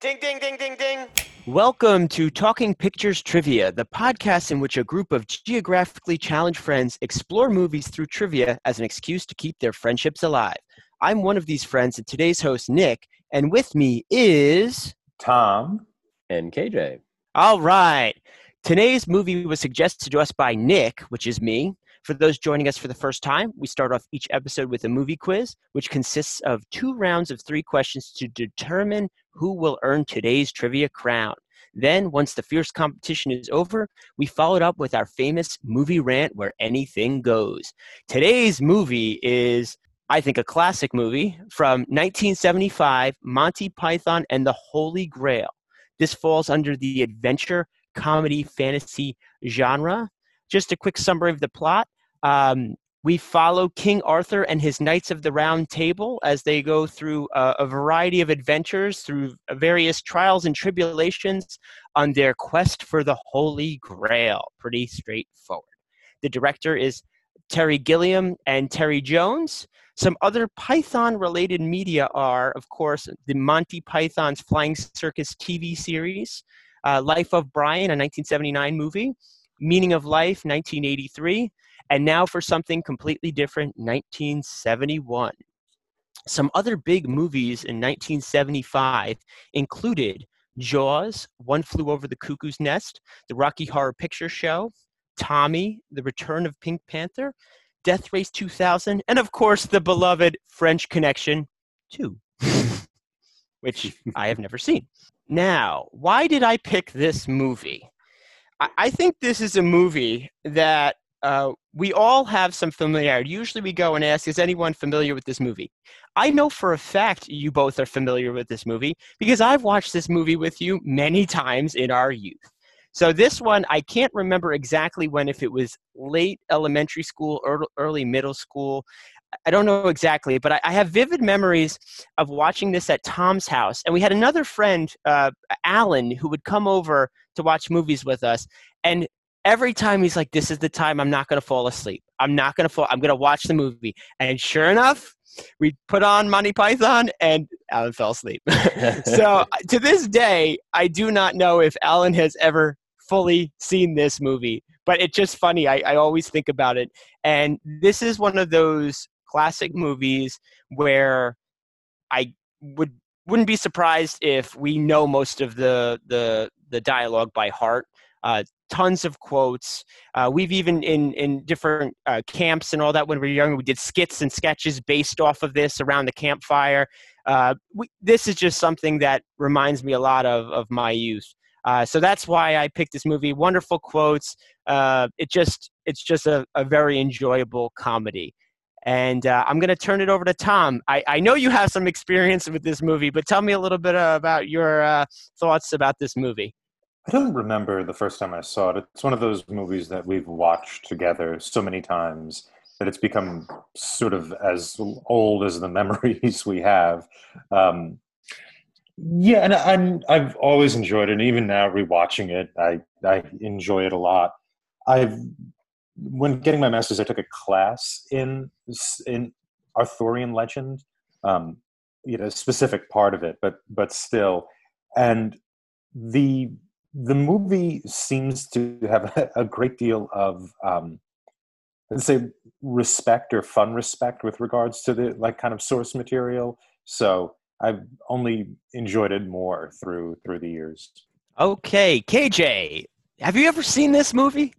Ding, ding, ding, ding, ding. Welcome to Talking Pictures Trivia, the podcast in which a group of geographically challenged friends explore movies through trivia as an excuse to keep their friendships alive. I'm one of these friends and today's host, Nick, and with me is... Tom and KJ. All right. Today's movie was suggested to us by Nick, which is me. For those joining us for the first time, we start off each episode with a movie quiz, which consists of 2 rounds of 3 questions to determine who will earn today's trivia crown. Then, once the fierce competition is over, we follow it up with our famous movie rant where anything goes. Today's movie is, I think, a classic movie from 1975, Monty Python and the Holy Grail. This falls under the adventure, comedy, fantasy genre. Just a quick summary of the plot. We follow King Arthur and his Knights of the Round Table as they go through a variety of adventures, through various trials and tribulations on their quest for the Holy Grail. Pretty straightforward. The director is Terry Gilliam and Terry Jones. Some other Python-related media are, of course, the Monty Python's Flying Circus TV series, Life of Brian, a 1979 movie, Meaning of Life, 1983, and now for something completely different, 1971. Some other big movies in 1975 included Jaws, One Flew Over the Cuckoo's Nest, The Rocky Horror Picture Show, Tommy, The Return of Pink Panther, Death Race 2000, and of course the beloved French Connection 2, which I have never seen. Now, why did I pick this movie? I think this is a movie that we all have some familiarity. Usually we go and ask, is anyone familiar with this movie? I know for a fact you both are familiar with this movie because I've watched this movie with you many times in our youth. So this one, I can't remember exactly when, if it was late elementary school or early middle school. I don't know exactly, but I have vivid memories of watching this at Tom's house. And we had another friend, Alan, who would come over to watch movies with us. And every time he's like, this is the time I'm not going to fall asleep. I'm going to watch the movie. And sure enough, we put on Monty Python and Alan fell asleep. So to this day, I do not know if Alan has ever fully seen this movie. But it's just funny. I always think about it. And this is one of those classic movies where I wouldn't be surprised if we know most of the dialogue by heart. Tons of quotes. We've even in different camps and all that when we were younger, we did skits and sketches based off of this around the campfire. This is just something that reminds me a lot of my youth. So that's why I picked this movie. Wonderful quotes. It's just a very enjoyable comedy. And I'm going to turn it over to Tom. I know you have some experience with this movie, but tell me a little bit about your thoughts about this movie. I don't remember the first time I saw it. It's one of those movies that we've watched together so many times that it's become sort of as old as the memories we have. Yeah, and I've always enjoyed it. And even now, rewatching it, I enjoy it a lot. When getting my master's, I took a class in Arthurian legend, a specific part of it, but still, and the movie seems to have a great deal of let's say respect or fun respect with regards to the like kind of source material. So I've only enjoyed it more through the years. Okay, KJ, have you ever seen this movie?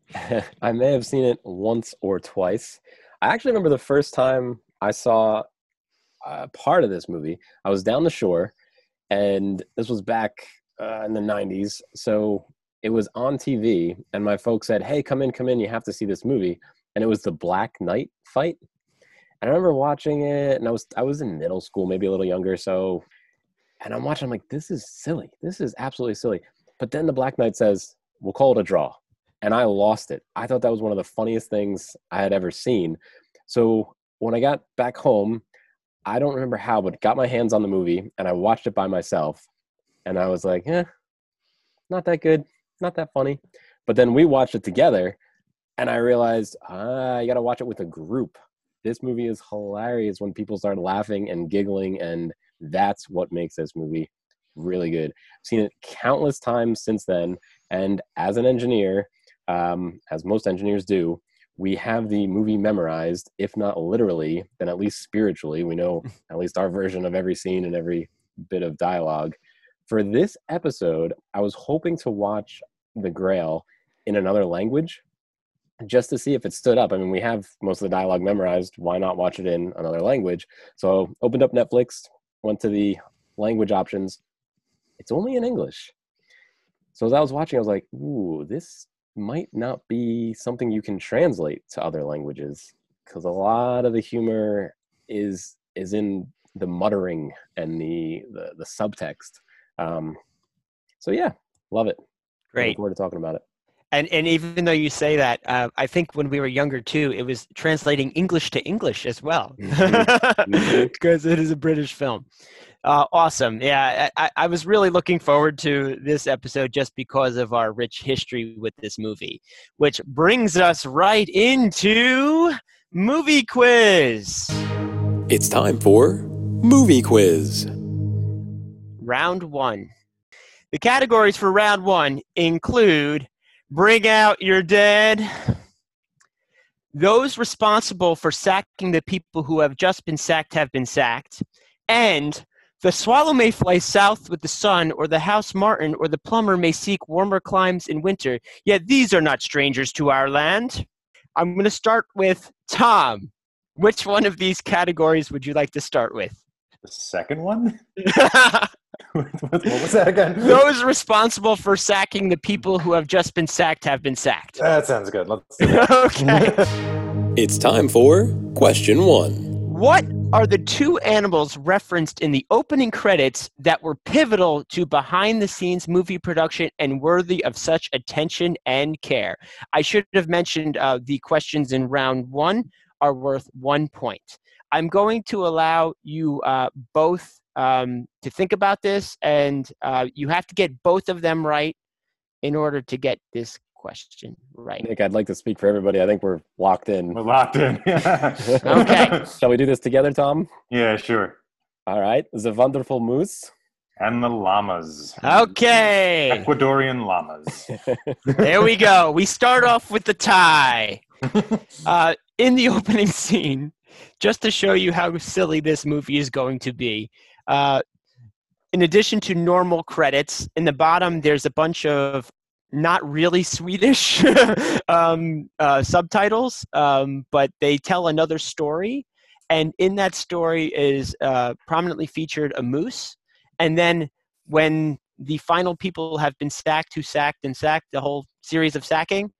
I may have seen it once or twice. I actually remember the first time I saw part of this movie. I was down the shore, and this was back in the 90s. So it was on TV, and my folks said, hey, come in, you have to see this movie. And it was the Black Knight fight. I remember watching it, and I was in middle school, maybe a little younger, so, and I'm like, this is silly. This is absolutely silly. But then the Black Knight says, we'll call it a draw. And I lost it. I thought that was one of the funniest things I had ever seen. So when I got back home, I don't remember how, but got my hands on the movie, and I watched it by myself. And I was like, not that good, not that funny. But then we watched it together, and I realized, you got to watch it with a group. This movie is hilarious when people start laughing and giggling, and that's what makes this movie really good. I've seen it countless times since then. And as an engineer, as most engineers do, we have the movie memorized, if not literally, then at least spiritually. We know at least our version of every scene and every bit of dialogue. For this episode, I was hoping to watch The Grail in another language just to see if it stood up. I mean, we have most of the dialogue memorized. Why not watch it in another language? So opened up Netflix, went to the language options. It's only in English. So as I was watching, I was like, ooh, this might not be something you can translate to other languages, because a lot of the humor is in the muttering and the subtext. So yeah, love it. Great. Looking forward to talking about it. And even though you say that, I think when we were younger too, it was translating English to English as well, because it is a British film. Awesome. Yeah, I was really looking forward to this episode just because of our rich history with this movie, which brings us right into Movie Quiz. It's time for Movie Quiz. Round one. The categories for round one include Bring Out Your Dead, Those Responsible for Sacking the People Who Have Just Been Sacked Have Been Sacked, and The Swallow May Fly South with the Sun, or the House Martin, or the Plumber May Seek Warmer Climes in Winter, Yet These Are Not Strangers to Our Land. I'm going to start with Tom. Which one of these categories would you like to start with? The second one? What was that again? Those responsible for sacking the people who have just been sacked have been sacked. That sounds good. Let's do that. Okay. It's time for question one. What are the two animals referenced in the opening credits that were pivotal to behind-the-scenes movie production and worthy of such attention and care? I should have mentioned the questions in round one are worth 1 point. I'm going to allow you both to think about this, and you have to get both of them right in order to get this question right. Nick, I'd like to speak for everybody. I think we're locked in. We're locked in. Okay. Shall we do this together, Tom? Yeah, sure. All right. The wonderful moose. And the llamas. Okay. Ecuadorian llamas. There we go. We start off with the tie. In the opening scene, just to show you how silly this movie is going to be, in addition to normal credits, in the bottom there's a bunch of not really Swedish subtitles, but they tell another story. And in that story is prominently featured a moose. And then when the final people have been sacked, who sacked and sacked, the whole series of sacking,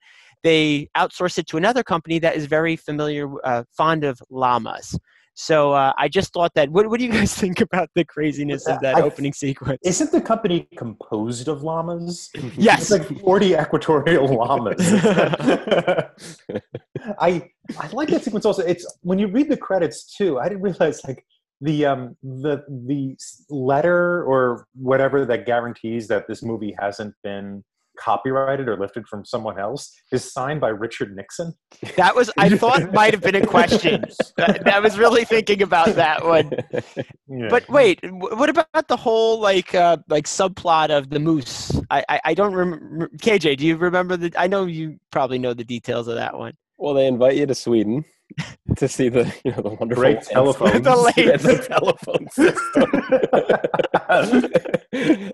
they outsource it to another company that is very familiar, fond of llamas. So I just thought that, what do you guys think about the craziness of that opening sequence? Isn't the company composed of llamas? Yes. It's like 40 equatorial llamas. I like that sequence also. It's when you read the credits too, I didn't realize like the letter or whatever that guarantees that this movie hasn't been copyrighted or lifted from someone else is signed by Richard Nixon. That was, I thought, might have been a question. I was really thinking about that one. Yeah. But wait, what about the whole like subplot of the moose? I don't remember. KJ, do you remember the? I know you probably know the details of that one. Well, they invite you to Sweden to see the the wonderful great telephone, the telephone system.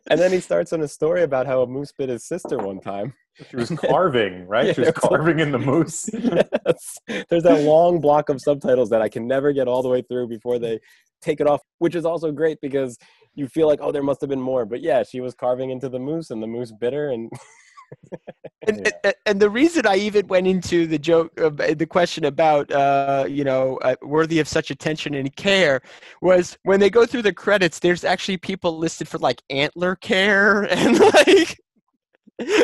And then he starts on a story about how a moose bit his sister one time. She was carving, right? Yeah, she was carving in the moose. Yes. There's that long block of subtitles that I can never get all the way through before they take it off, which is also great because you feel like, oh, there must have been more. But yeah, she was carving into the moose, and the moose bit her, and and the reason I even went into the joke, the question about worthy of such attention and care, was when they go through the credits, there's actually people listed for like antler care and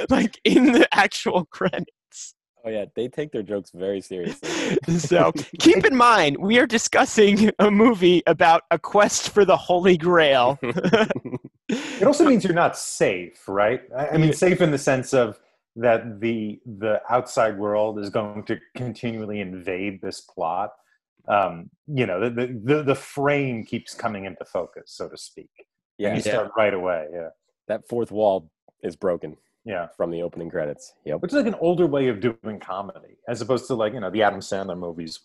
like in the actual credits. Oh yeah, they take their jokes very seriously. So keep in mind, we are discussing a movie about a quest for the Holy Grail. It also means you're not safe, right? I mean, safe in the sense of that the outside world is going to continually invade this plot. The frame keeps coming into focus, so to speak. Yeah, you start right away. Yeah, that fourth wall is broken. Yeah, from the opening credits. Yep, which is like an older way of doing comedy, as opposed to like, you know, the Adam Sandler movies,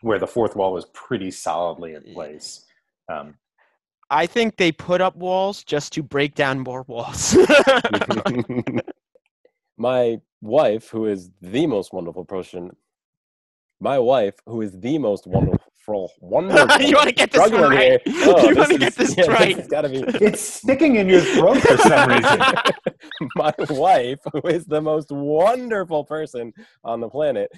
where the fourth wall was pretty solidly in place. I think they put up walls just to break down more walls. My wife, who is the most wonderful person. You want to get this right. Oh, you want to get this right. This gotta be, it's sticking in your throat for some reason. My wife, who is the most wonderful person on the planet,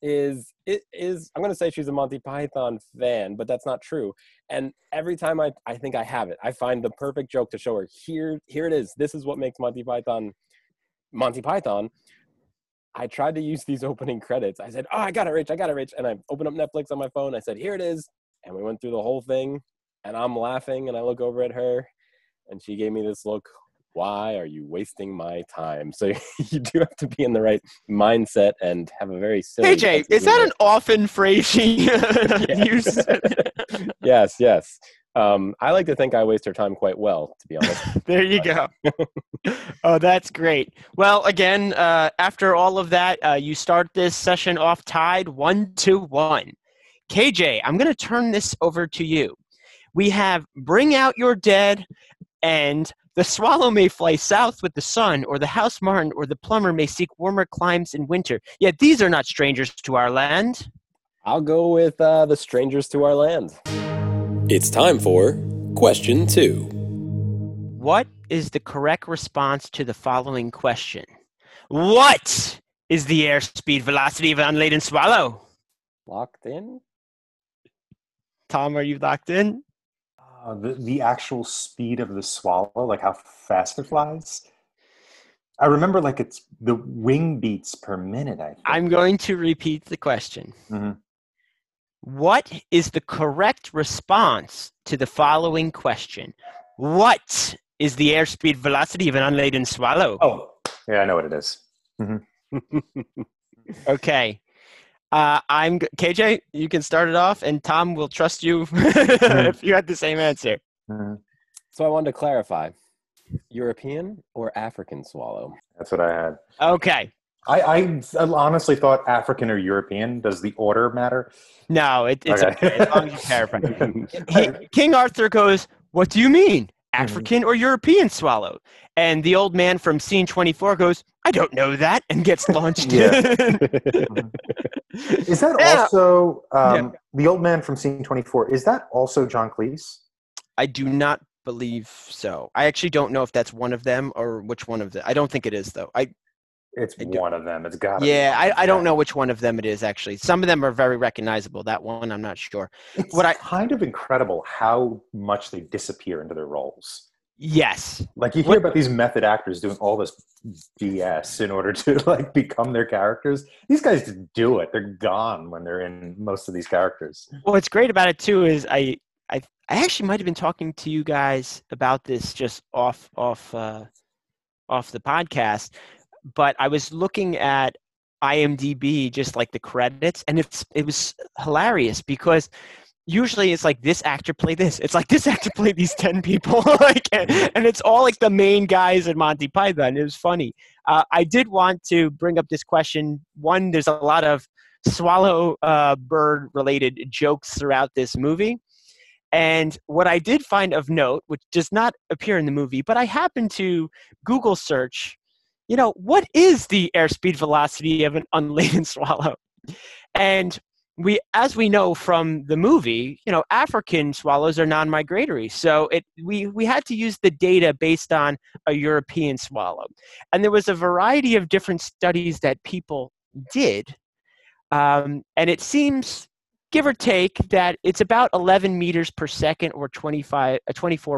is I'm going to say she's a Monty Python fan, but that's not true. And every time I think I have it, I find the perfect joke to show her. Here it is. This is what makes Monty Python. I tried to use these opening credits. I said, oh, I got it, Rich. And I opened up Netflix on my phone. I said, here it is. And we went through the whole thing. And I'm laughing. And I look over at her. And she gave me this look. Why are you wasting my time? So you do have to be in the right mindset and have a very silly... KJ, is that an often phrase she uses? Yes, yes. I like to think I waste her time quite well, to be honest. There you go. Oh, that's great. Well, again, after all of that, you start this session off tied 1-1. KJ, I'm going to turn this over to you. We have Bring Out Your Dead and... The swallow may fly south with the sun, or the house martin, or the plumber may seek warmer climes in winter. Yet these are not strangers to our land. I'll go with the strangers to our land. It's time for question 2. What is the correct response to the following question? What is the airspeed velocity of an unladen swallow? Locked in? Tom, are you locked in? The actual speed of the swallow, like how fast it flies. I remember like it's the wing beats per minute. I'm going to repeat the question. Mm-hmm. What is the correct response to the following question? What is the airspeed velocity of an unladen swallow? Oh, yeah, I know what it is. Mm-hmm. Okay. KJ, you can start it off, and Tom will trust you if you had the same answer. So I wanted to clarify, European or African swallow? That's what I had. Okay. I honestly thought African or European. Does the order matter? No, it's okay. As long as you clarify. King Arthur goes, what do you mean? African or European swallow? And the old man from scene 24 goes, I don't know that, and gets launched. Is that also the old man from scene 24? Is that also John Cleese? I do not believe so. I actually don't know if that's one of them or which one of them. I don't think it is, though. It's one of them. It's got to be. Yeah, I don't know which one of them it is, actually. Some of them are very recognizable. That one, I'm not sure. It's kind of incredible how much they disappear into their roles. Yes. Like, you hear about these method actors doing all this BS in order to, like, become their characters. These guys do it. They're gone when they're in most of these characters. Well, what's great about it, too, is I actually might have been talking to you guys about this just off the podcast, but I was looking at IMDb, just like the credits, and it was hilarious because usually it's like this actor played this. It's like this actor played these 10 people, and it's all like the main guys in Monty Python. It was funny. I did want to bring up this question. One, there's a lot of swallow bird related jokes throughout this movie. And what I did find of note, which does not appear in the movie, but I happened to Google search, you know, what is the airspeed velocity of an unladen swallow? And we, as we know from the movie, you know, African swallows are non-migratory. So we had to use the data based on a European swallow. And there was a variety of different studies that people did. And it seems, give or take, that it's about 11 meters per second or 24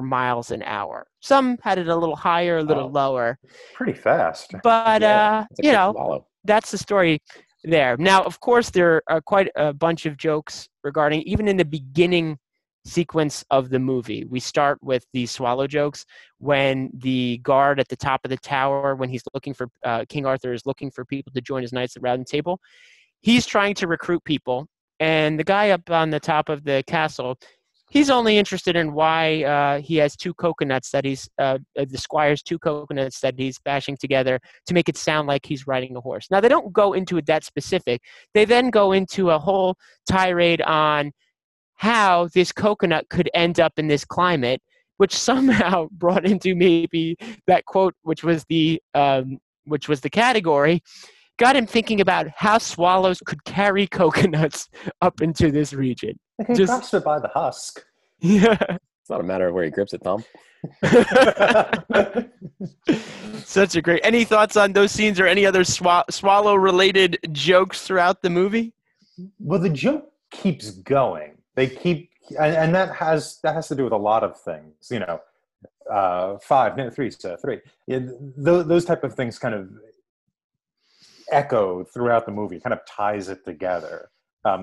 miles an hour. Some had it a little higher, a little lower. Pretty fast. But, you know, swallow. That's the story there. Now, of course, there are quite a bunch of jokes regarding, even in the beginning sequence of the movie, we start with the swallow jokes when the guard at the top of the tower, when he's looking for, King Arthur is looking for people to join his knights at the round table. He's trying to recruit people. And the guy up on the top of the castle, He's only interested in why he has two coconuts that he's the squire's two coconuts that he's bashing together to make it sound like he's riding a horse. Now, they don't go into it that specific. They then go into a whole tirade on how this coconut could end up in this climate, which somehow brought into maybe that quote, which was the category, got him thinking about how swallows could carry coconuts up into this region. They can grasp it by the husk. Yeah. It's not a matter of where he grips it, Tom. Such a great... Any thoughts on those scenes or any other swallow-related jokes throughout the movie? Well, the joke keeps going. They keep... And that has to do with a lot of things, you know. 5, no, 3, so 3. Yeah, those type of things kind of echo throughout the movie. It kind of ties it together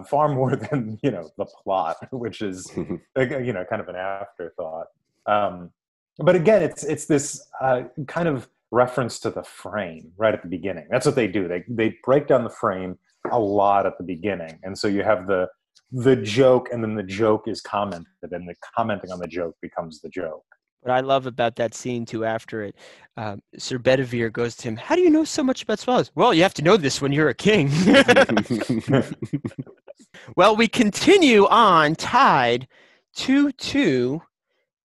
far more than, you know, the plot, which is, you know, kind of an afterthought. But again, it's this kind of reference to the frame right at the beginning. That's what they do. They break down the frame a lot at the beginning, and so you have the joke, and then the joke is commented, and the commenting on the joke becomes the joke. What I love about that scene, too, after it, Sir Bedivere goes to him, how do you know so much about swallows? Well, you have to know this when you're a king. Well, we continue on, tied 2-2.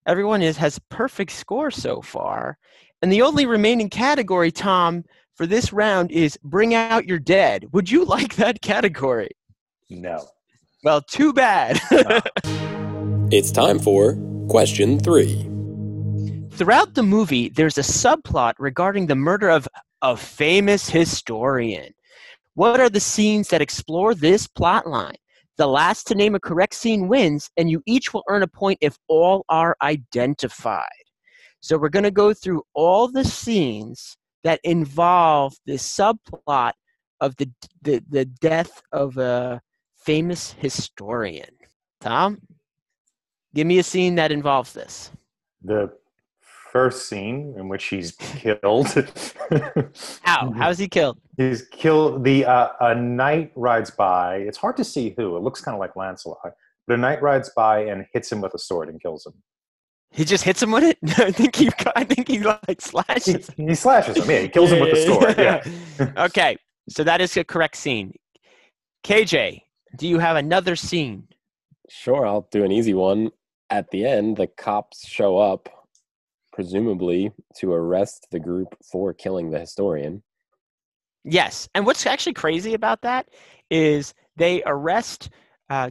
Everyone has perfect score so far. And the only remaining category, Tom, for this round is Bring Out Your Dead. Would you like that category? No. Well, too bad. It's time for question 3. Throughout the movie, there's a subplot regarding the murder of a famous historian. What are the scenes that explore this plot line? The last to name a correct scene wins, and you each will earn a point if all are identified. So we're going to go through all the scenes that involve this subplot of the death of a famous historian. Tom, give me a scene that involves this. The first scene in which he's killed. How? How is he killed? He's killed. A knight rides by. It's hard to see who. It looks kind of like Lancelot. But a knight rides by and hits him with a sword and kills him. He just hits him with it? I think he like slashes. He slashes him. Yeah, he kills him with the sword. Yeah. Okay, so that is a correct scene. KJ, do you have another scene? Sure, I'll do an easy one. At the end, the cops show up, presumably to arrest the group for killing the historian. Yes. And what's actually crazy about that is they arrest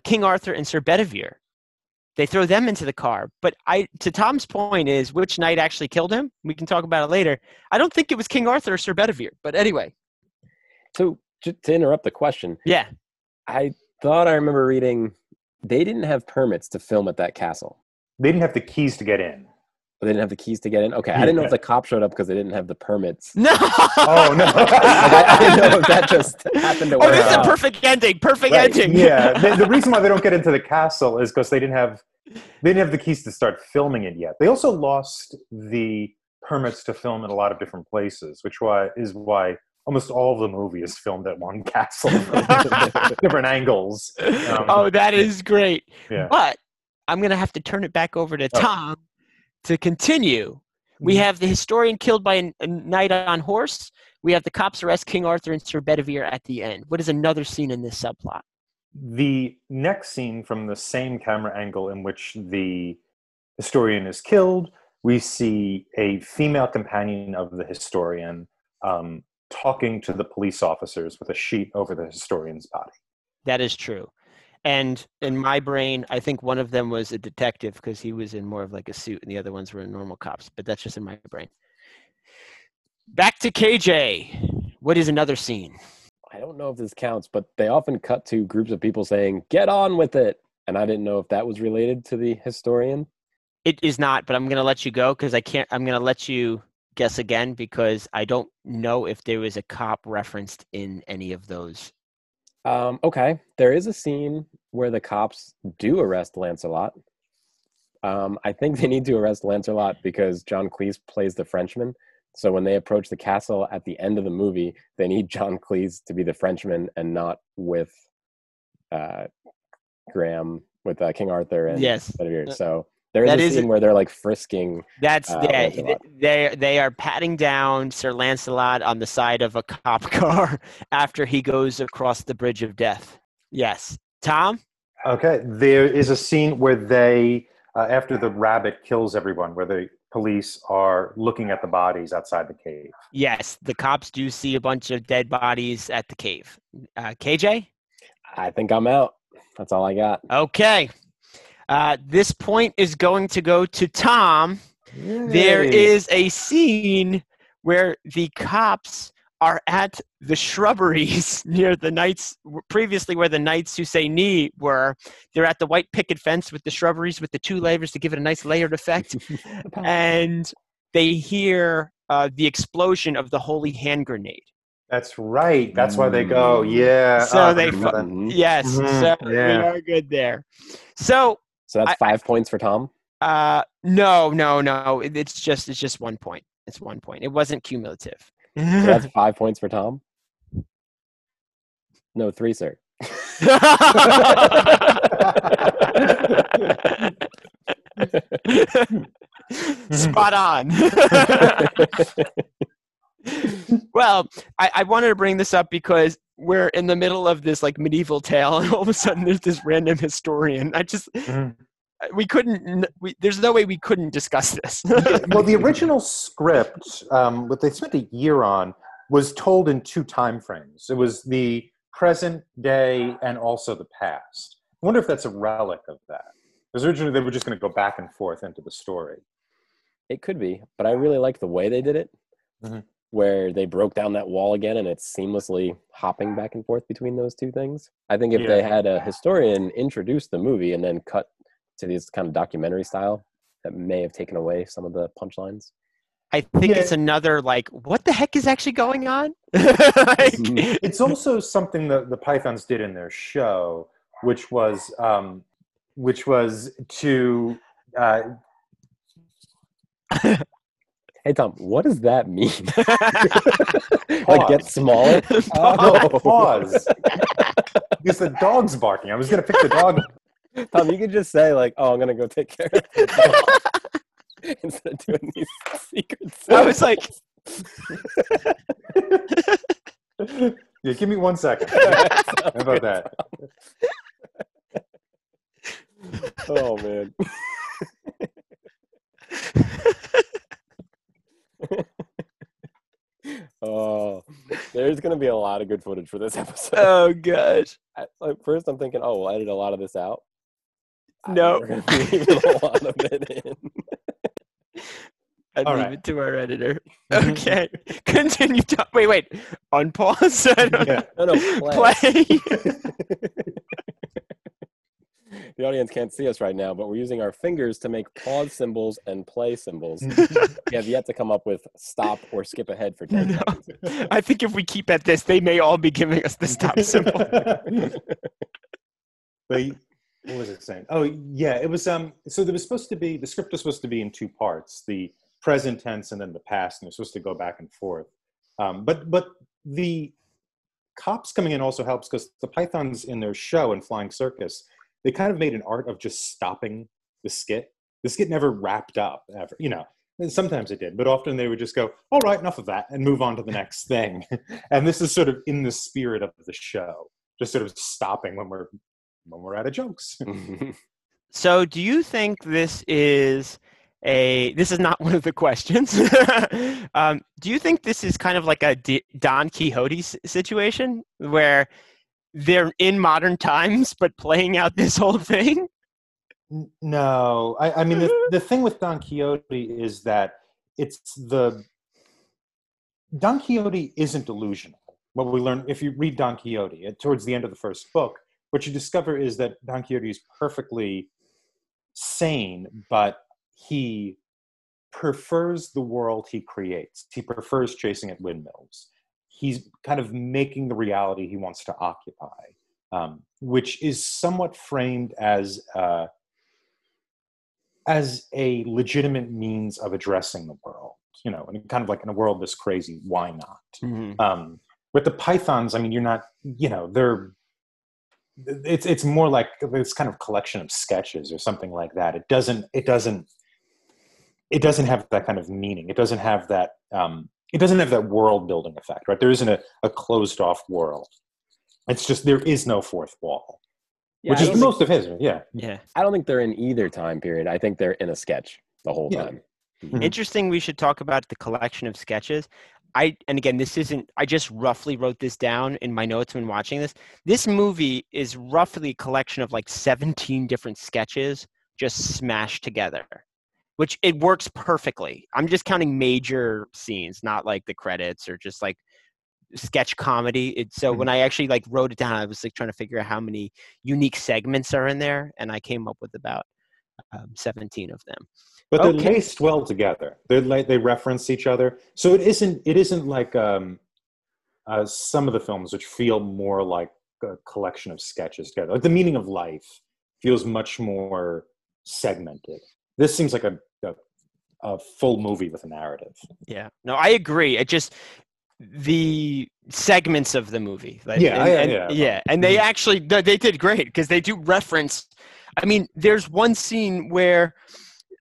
King Arthur and Sir Bedivere. They throw them into the car. But to Tom's point is, which knight actually killed him? We can talk about it later. I don't think it was King Arthur or Sir Bedivere. But anyway. So just to interrupt the question. Yeah. I thought I remember reading they didn't have permits to film at that castle. They didn't have the keys to get in. They didn't have the keys to get in? Okay, I didn't know if the cop showed up because they didn't have the permits. No! Oh, no. I didn't know if that just happened to work. Oh, this is a perfect ending. Perfect ending. Yeah. The reason why they don't get into the castle is because they didn't have the keys to start filming it yet. They also lost the permits to film in a lot of different places, which is why almost all of the movie is filmed at one castle from different angles. Oh, that is great. Yeah. But I'm going to have to turn it back over to Tom. To continue, we have the historian killed by a knight on horse. We have the cops arrest King Arthur and Sir Bedivere at the end. What is another scene in this subplot? The next scene from the same camera angle in which the historian is killed, we see a female companion of the historian talking to the police officers with a sheet over the historian's body. That is true. And in my brain, I think one of them was a detective because he was in more of like a suit and the other ones were normal cops. But that's just in my brain. Back to KJ. What is another scene? I don't know if this counts, but they often cut to groups of people saying, get on with it. And I didn't know if that was related to the historian. It is not, but I'm going to let you go because I'm going to let you guess again because I don't know if there was a cop referenced in any of those. Okay, there is a scene where the cops do arrest Lancelot. I think they need to arrest Lancelot because John Cleese plays the Frenchman. So when they approach the castle at the end of the movie, they need John Cleese to be the Frenchman and not with Graham with King Arthur and Guinevere. So there is a scene where they're like frisking. That's they are patting down Sir Lancelot on the side of a cop car after he goes across the Bridge of Death. Yes, Tom. Okay, there is a scene where they after the rabbit kills everyone, where the police are looking at the bodies outside the cave. Yes, the cops do see a bunch of dead bodies at the cave. KJ? I think I'm out. That's all I got. Okay. This point is going to go to Tom. Yay. There is a scene where the cops are at the shrubberies near the knights, previously where the knights who say knee were. They're at the white picket fence with the shrubberies with the two layers to give it a nice layered effect. And they hear the explosion of the holy hand grenade. That's right. That's why they go, yeah. So they, yes. Mm-hmm. So yeah. We are good there. So that's 5 points for Tom? No. It's just 1 point. It's 1 point. It wasn't cumulative. So that's 5 points for Tom? No, 3, sir. Spot on. Well, I wanted to bring this up because we're in the middle of this like medieval tale, and all of a sudden there's this random historian. I just... there's no way we couldn't discuss this. Well, the original script, what they spent a year on, was told in 2 time frames. It was the present day and also the past. I wonder if that's a relic of that. Because originally they were just going to go back and forth into the story. It could be, but I really like the way they did it, where they broke down that wall again and it's seamlessly hopping back and forth between those two things. I think if they had a historian introduce the movie and then cut to this kind of documentary style, that may have taken away some of the punchlines. I think it's another, like, what the heck is actually going on? It's also something that the Pythons did in their show, which was to... Hey, Tom, what does that mean? Like, get smaller? No, pause. Because the dog's barking. I was going to pick the dog. Tom, you could just say, like, oh, I'm going to go take care of the dog. Instead of doing these secrets. I was like... Yeah, give me 1 second. How about that? Oh, man. Oh, there's going to be a lot of good footage for this episode. Oh, gosh. First, I'm thinking, oh, we'll edit a lot of this out. No. We're going to leave a lot of it in. I'd leave it to our editor. Okay. Continue. Wait. Unpause? No, play. The audience can't see us right now, but we're using our fingers to make pause symbols and play symbols. We have yet to come up with stop or skip ahead for 10 seconds. I think if we keep at this, they may all be giving us the stop symbol. Wait, what was it saying? Oh, yeah, it was, so there was supposed to be, the script was supposed to be in 2 parts, the present tense and then the past, and they're supposed to go back and forth. But the cops coming in also helps because the Pythons in their show in Flying Circus, they kind of made an art of just stopping the skit. The skit never wrapped up ever, and sometimes it did, but often they would just go, all right, enough of that, and move on to the next thing. And this is sort of in the spirit of the show, just sort of stopping when we're out of jokes. So do you think this is not one of the questions. Do you think this is kind of like a Don Quixote situation where they're in modern times, but playing out this whole thing? No. I mean, the thing with Don Quixote is that Don Quixote isn't delusional. What we learn, if you read Don Quixote, towards the end of the first book, what you discover is that Don Quixote is perfectly sane, but he prefers the world he creates. He prefers chasing at windmills. He's kind of making the reality he wants to occupy, which is somewhat framed as a legitimate means of addressing the world, and kind of like in a world this crazy, why not? With the Pythons, I mean, you're not, they're it's more like this kind of collection of sketches or something like that. It doesn't have that kind of meaning. It doesn't have that world building effect, right? There isn't a closed off world. It's just, there is no fourth wall, which is most of his. Yeah. I don't think they're in either time period. I think they're in a sketch the whole time. Mm-hmm. Interesting. We should talk about the collection of sketches. I just roughly wrote this down in my notes when watching this. This movie is roughly a collection of like 17 different sketches just smashed together, which it works perfectly. I'm just counting major scenes, not like the credits or just like sketch comedy. When I actually like wrote it down, I was like trying to figure out how many unique segments are in there. And I came up with about 17 of them. But they're laced well together. They reference each other. So it isn't like some of the films, which feel more like a collection of sketches together. Like The Meaning of Life feels much more segmented. This seems like a full movie with a narrative. Yeah. No, I agree. It just the segments of the movie. Like, and they actually they did great because they do reference. I mean, there's one scene where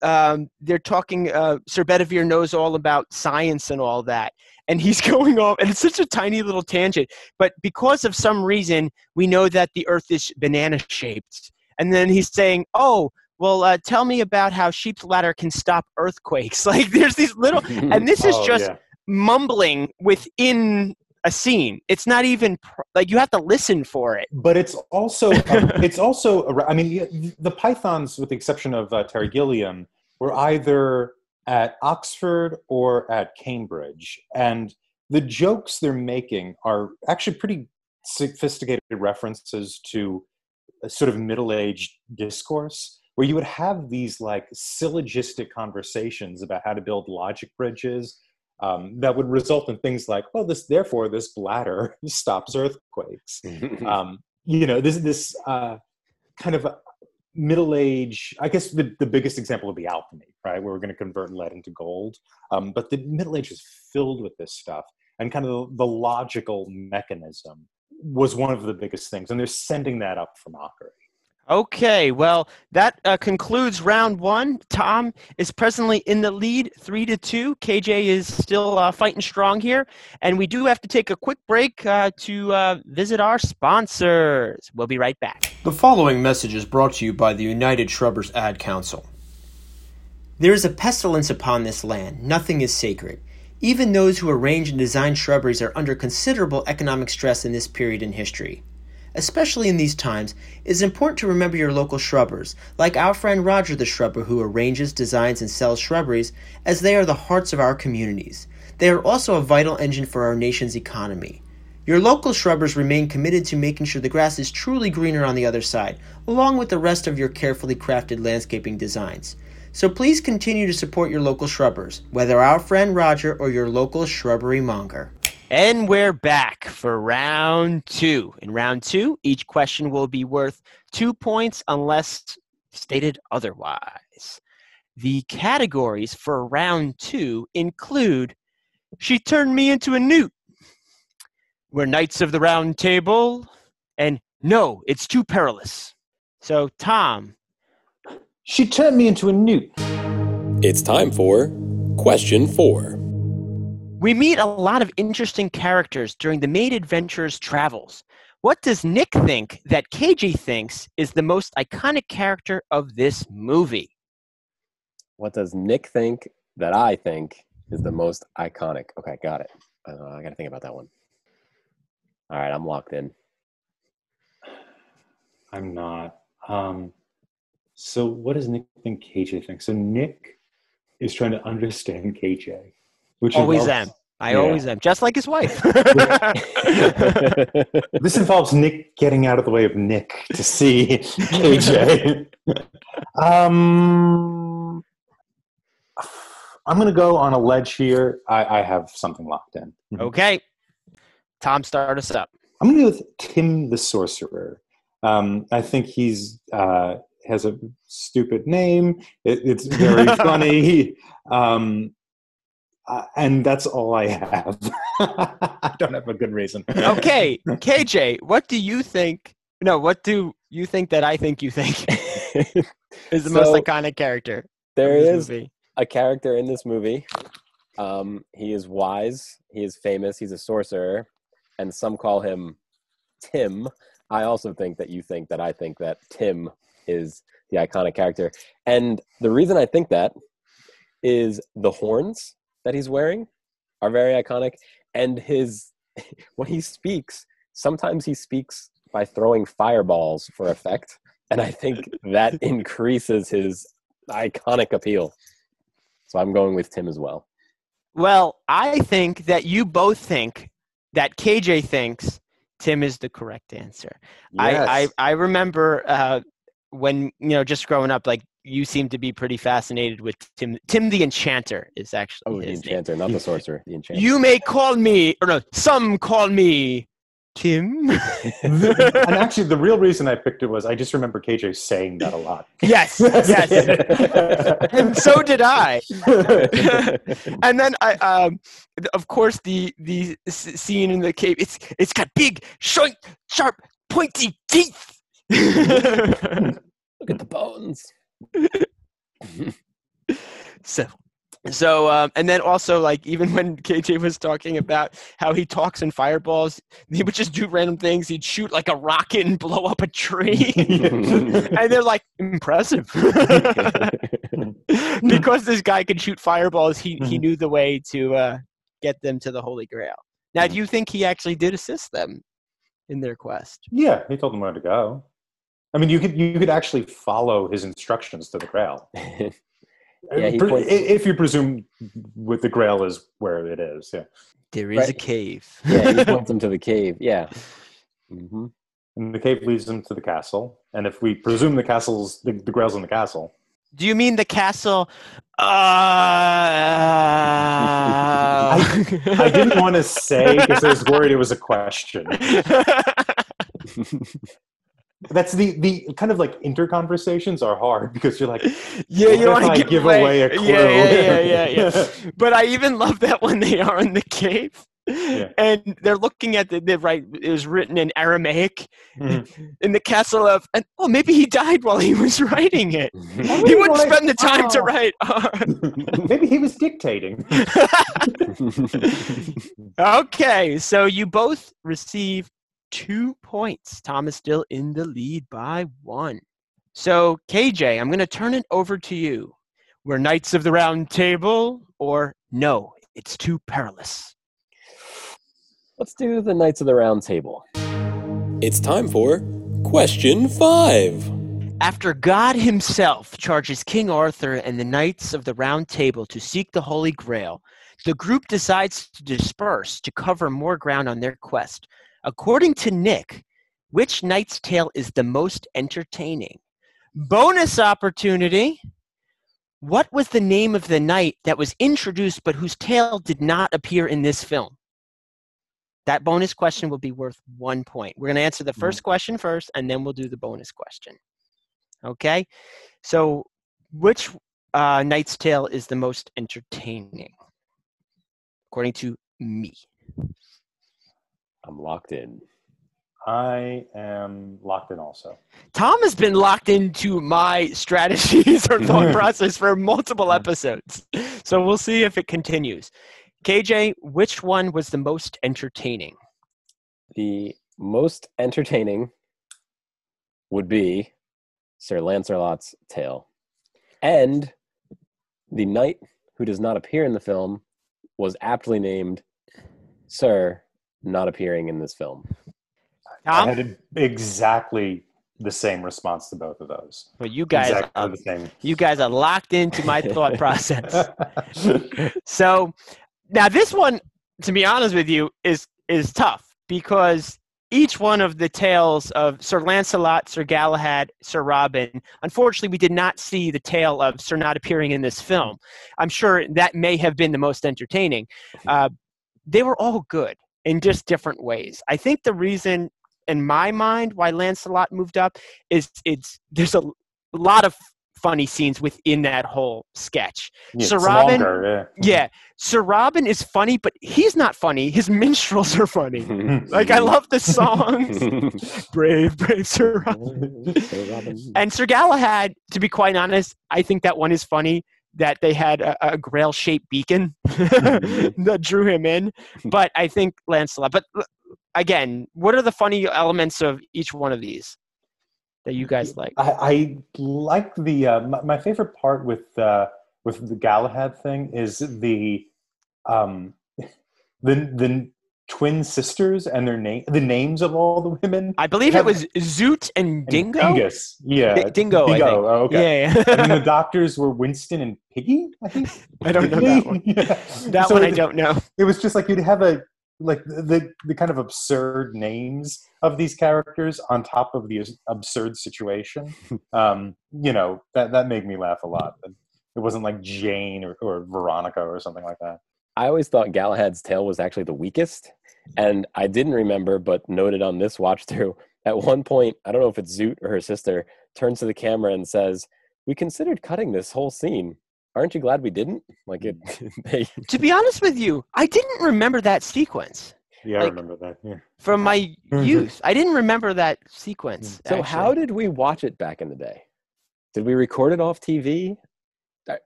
they're talking, Sir Bedivere knows all about science and all that. And he's going off, and it's such a tiny little tangent. But because of some reason, we know that the Earth is banana-shaped. And then he's saying, oh, well, tell me about how sheep's ladder can stop earthquakes. Like, there's these little – and this is mumbling within a scene. It's not even like you have to listen for it. But it's also I mean, the Pythons, with the exception of Terry Gilliam, were either at Oxford or at Cambridge, and the jokes they're making are actually pretty sophisticated references to a sort of middle-aged discourse, where you would have these like syllogistic conversations about how to build logic bridges. That would result in things like, well, this bladder stops earthquakes. This kind of middle age, I guess the biggest example would be alchemy, right? Where we're going to convert lead into gold. But the middle age is filled with this stuff, and kind of the logical mechanism was one of the biggest things. And they're sending that up for mockery. Okay, well, that concludes round one. Tom is presently in the lead, 3-2. KJ is still fighting strong here. And we do have to take a quick break to visit our sponsors. We'll be right back. The following message is brought to you by the United Shrubbers Ad Council. There is a pestilence upon this land. Nothing is sacred. Even those who arrange and design shrubberies are under considerable economic stress in this period in history. Especially in these times, it is important to remember your local shrubbers, like our friend Roger the Shrubber, who arranges, designs, and sells shrubberies, as they are the hearts of our communities. They are also a vital engine for our nation's economy. Your local shrubbers remain committed to making sure the grass is truly greener on the other side, along with the rest of your carefully crafted landscaping designs. So please continue to support your local shrubbers, whether our friend Roger or your local shrubbery monger. And we're back for round two. In round two, each question will be worth 2 points unless stated otherwise. The categories for round two include She Turned Me Into a Newt, We're Knights of the Round Table, and No, It's Too Perilous. So, Tom. She turned me into a newt. It's time for question four. We meet a lot of interesting characters during the Maid Adventurer's travels. What does Nick think that KJ thinks is the most iconic character of this movie? What does Nick think that I think is the most iconic? Okay, got it. I got to think about that one. All right, I'm locked in. I'm not. So what does Nick think KJ thinks? So Nick is trying to understand KJ. Which always involves, am. Always am. Just like his wife. This involves Nick getting out of the way of Nick to see KJ. I'm going to go on a ledge here. I have something locked in. Okay. Tom, start us up. I'm going to go with Tim the Sorcerer. I think he's has a stupid name. It's very funny. And that's all I have. I don't have a good reason. Okay, KJ, what do you think No, what do you think that I think you think is the most iconic character? There is a character in this movie. He is wise. He is famous. He's a sorcerer. And some call him Tim. I also think that you think that I think that Tim is the iconic character. And the reason I think that is the horns that he's wearing are very iconic. And his when he speaks, sometimes he speaks by throwing fireballs for effect. And I think that increases his iconic appeal. So I'm going with Tim as well. Well, I think that you both think that KJ thinks Tim is the correct answer. Yes. I remember when, you know, just growing up, like, you seem to be pretty fascinated with Tim. Tim the Enchanter is actually the Enchanter, name. Not the Sorcerer. The Enchanter. You may call me, or no, some call me Tim. And actually, the real reason I picked it was I just remember KJ saying that a lot. Yes, yes. And so did I. And then I, of course, the scene in the cave. It's got big, sharp, pointy teeth. Look at the bones. So and then also, like, even when KJ was talking about how he talks in fireballs, he would just do random things. He'd shoot like a rocket and blow up a tree. And they're like, impressive. Because this guy could shoot fireballs, he knew the way to get them to the Holy Grail. Now, do you think he actually did assist them in their quest? Yeah, he told them where to go. I mean, you could actually follow his instructions to the Grail. Yeah, if you presume with the Grail is where it is. Yeah, there is a cave. Yeah, he points him to the cave. Yeah, mm-hmm. And the cave leads him to the castle. And if we presume the castle's the Grail's in the castle. Do you mean the castle? I didn't want to say because I was worried it was a question. That's the kind of like interconversations are hard because you're like, yeah, you don't want to give away a clue. Yeah. But I even love that when they are in the cave and they're looking at it was written in Aramaic in the castle of, and oh, maybe he died while he was writing it. He wouldn't spend the time to write. Maybe he was dictating. Okay, so you both receive 2 points. Tom is still in the lead by 1. So, KJ, I'm going to turn it over to you. We're Knights of the Round Table, or no, it's too perilous. Let's do the Knights of the Round Table. It's time for Question 5. After God himself charges King Arthur and the Knights of the Round Table to seek the Holy Grail, the group decides to disperse to cover more ground on their quest. According to Nick, which knight's tale is the most entertaining? Bonus opportunity. What was the name of the knight that was introduced but whose tale did not appear in this film? That bonus question will be worth 1 point. We're going to answer the first question first, and then we'll do the bonus question. Okay? So which knight's tale is the most entertaining? According to me. I'm locked in. I am locked in also. Tom has been locked into my strategies or thought process for multiple episodes. So we'll see if it continues. KJ, which one was the most entertaining? The most entertaining would be Sir Lancelot's tale. And the knight who does not appear in the film was aptly named Sir not appearing in this film. Tom? I had exactly the same response to both of those. Well, you guys, the same. You guys are locked into my thought process. So now this one, to be honest with you, is tough because each one of the tales of Sir Lancelot, Sir Galahad, Sir Robin, unfortunately, we did not see the tale of Sir not appearing in this film. I'm sure that may have been the most entertaining. They were all good. In just different ways. I think the reason, in my mind, why Lancelot moved up is there's a lot of funny scenes within that whole sketch. Yeah, Sir Robin, longer, yeah. Sir Robin is funny, but he's not funny. His minstrels are funny. Like, I love the songs. Brave, brave Sir Robin. And Sir Galahad, to be quite honest, I think that one is funny, that they had a grail-shaped beacon that drew him in. But I think Lancelot. But again, what are the funny elements of each one of these that you guys like? I like the my favorite part with the Galahad thing is the twin sisters and their names of all the women. I believe it was Zoot and Dingo. Dingus, yeah, Dingo. I think. Oh, okay. Yeah, yeah. And the doctors were Winston and Piggy. I think. I don't know that one. Yeah. That so one I don't know. It was just like you'd have a. Like the kind of absurd names of these characters on top of the absurd situation, you know, that made me laugh a lot. It wasn't like Jane or Veronica or something like that. I always thought Galahad's tale was actually the weakest, and I didn't remember, but noted on this watch through, at one point, I don't know if it's Zoot or her sister, turns to the camera and says, "We considered cutting this whole scene. Aren't you glad we didn't?" Like it. To be honest with you, I didn't remember that sequence. Yeah, I remember that. Yeah. From my youth, I didn't remember that sequence. So actually, how did we watch it back in the day? Did we record it off TV?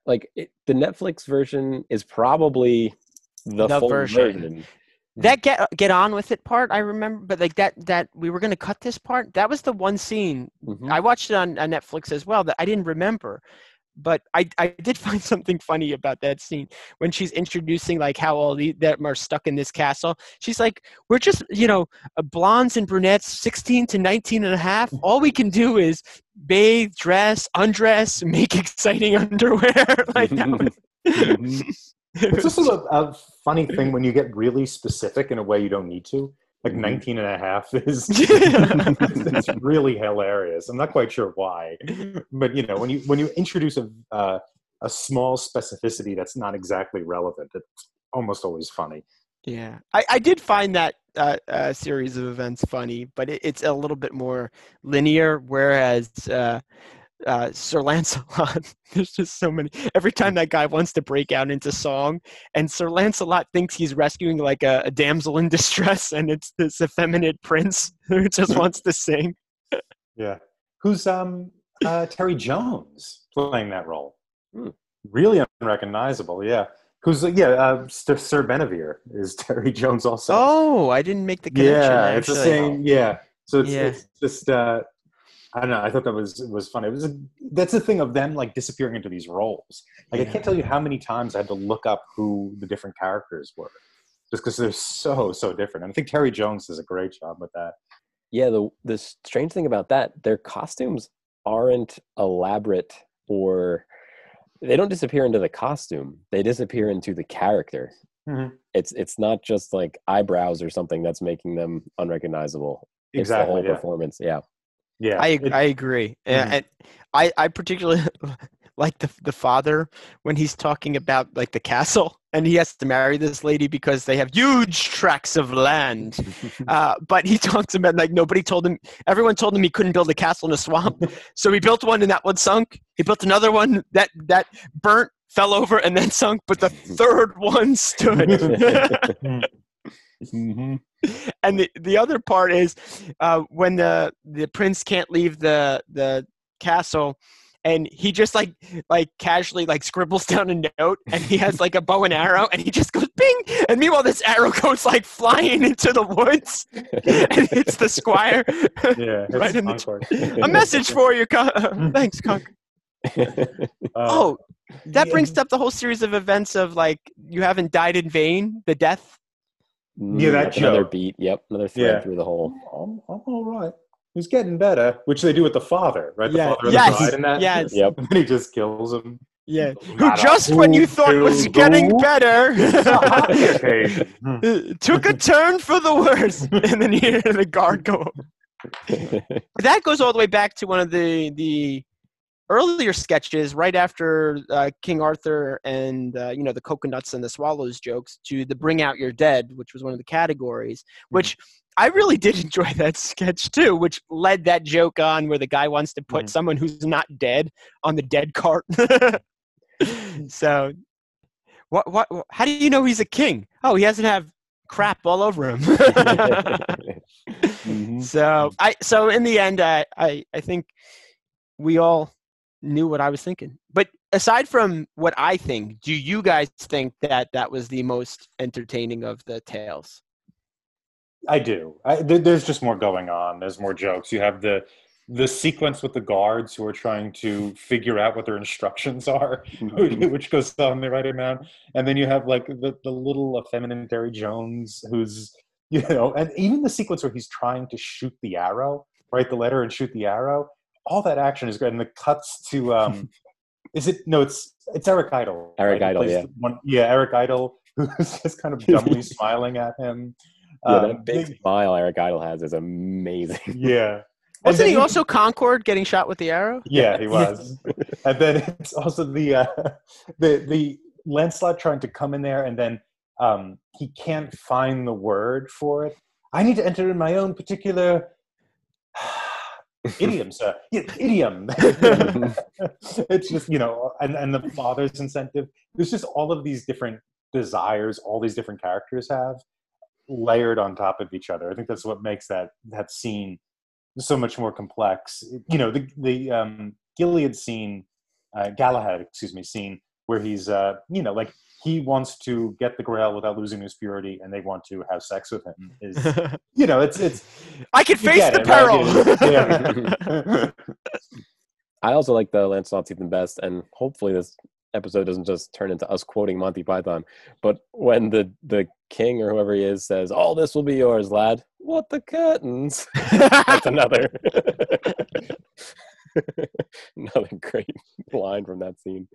Like the Netflix version is probably the full version. That get on with it part, I remember, but like that we were going to cut this part. That was the one scene I watched it on Netflix as well that I didn't remember. But I did find something funny about that scene when she's introducing like how all them are stuck in this castle. She's like, "We're just, you know, blondes and brunettes, 16 to 19 and a half. All we can do is bathe, dress, undress, make exciting underwear." Like that was... It's also a funny thing when you get really specific in a way you don't need to. Like 19 and a half is it's really hilarious. I'm not quite sure why, but you know, when you introduce a small specificity that's not exactly relevant, it's almost always funny. Yeah, I did find that series of events funny, but it's a little bit more linear. Whereas Sir Lancelot, there's just so many. Every time that guy wants to break out into song, and Sir Lancelot thinks he's rescuing like a damsel in distress, and it's this effeminate prince who just wants to sing. Yeah, who's Terry Jones playing that role? Really unrecognizable. Yeah, who's Sir Benevere is Terry Jones also. Oh, I didn't make the connection. Yeah, actually. It's the same. Yeah, so it's just. I don't know. I thought that was funny. That's the thing of them like disappearing into these roles. Like I can't tell you how many times I had to look up who the different characters were, just because they're so different. And I think Terry Jones does a great job with that. Yeah. The strange thing about that, their costumes aren't elaborate, or they don't disappear into the costume. They disappear into the character. Mm-hmm. It's not just like eyebrows or something that's making them unrecognizable. Exactly. It's the whole performance. Yeah. Yeah, I agree. And I particularly like the father when he's talking about like the castle, and he has to marry this lady because they have huge tracts of land. But he talks about like nobody told him. Everyone told him he couldn't build a castle in a swamp, so he built one and that one sunk. He built another one that burnt, fell over, and then sunk. But the third one stood. Mm-hmm. And the other part is when the prince can't leave the castle, and he just like casually like scribbles down a note, and he has like a bow and arrow, and he just goes bing, and meanwhile this arrow goes like flying into the woods and hits the squire. Yeah, right in the a message for you. Thanks, Conker. Oh, that brings up the whole series of events of like you haven't died in vain, the death. Yeah, that joke. Another beat. Yep, another thread through the whole. I'm all right. He's getting better, which they do with the father, right? Yeah. The father bride in that. Yes. Yep. And he just kills him. Yeah. Who just when you thought was getting better, took a turn for the worse, and then you hear the guard go. That goes all the way back to one of the earlier sketches right after King Arthur and, you know, the coconuts and the swallows jokes to the Bring Out Your Dead, which was one of the categories, which I really did enjoy that sketch too, which led that joke on where the guy wants to put someone who's not dead on the dead cart. So what, how do you know he's a king? Oh, he doesn't have crap all over him. So in the end, I think we all knew what I was thinking. But aside from what I think, do you guys think that that was the most entertaining of the tales? I do. There's just more going on. There's more jokes. You have the sequence with the guards who are trying to figure out what their instructions are, which goes on the right amount. And then you have like the little effeminate Terry Jones who's, you know, and even the sequence where he's trying to shoot the arrow, write the letter and shoot the arrow. All that action is great. And the cuts to, it's Eric Idle. Eric Idle, yeah. Eric Idle, who's just kind of dumbly smiling at him. Yeah, that big smile Eric Idle has is amazing. Yeah. Wasn't he also Concord getting shot with the arrow? Yeah, he was. And then it's also the Lancelot trying to come in there, and then he can't find the word for it. I need to enter in my own particular idiom, sir. Yeah, idiom. It's just, you know, and the father's incentive. There's just all of these different desires all these different characters have, layered on top of each other. I think that's what makes that scene so much more complex. You know, the Gilead scene, Galahad scene, where he's, you know, like he wants to get the Grail without losing his purity, and they want to have sex with him. Is, you know, it's. I can face the peril. Right? Yeah. I also like the Lancelot's even best, and hopefully this episode doesn't just turn into us quoting Monty Python, but when the king or whoever he is says, "All this will be yours, lad. What the curtains?" That's another great line from that scene.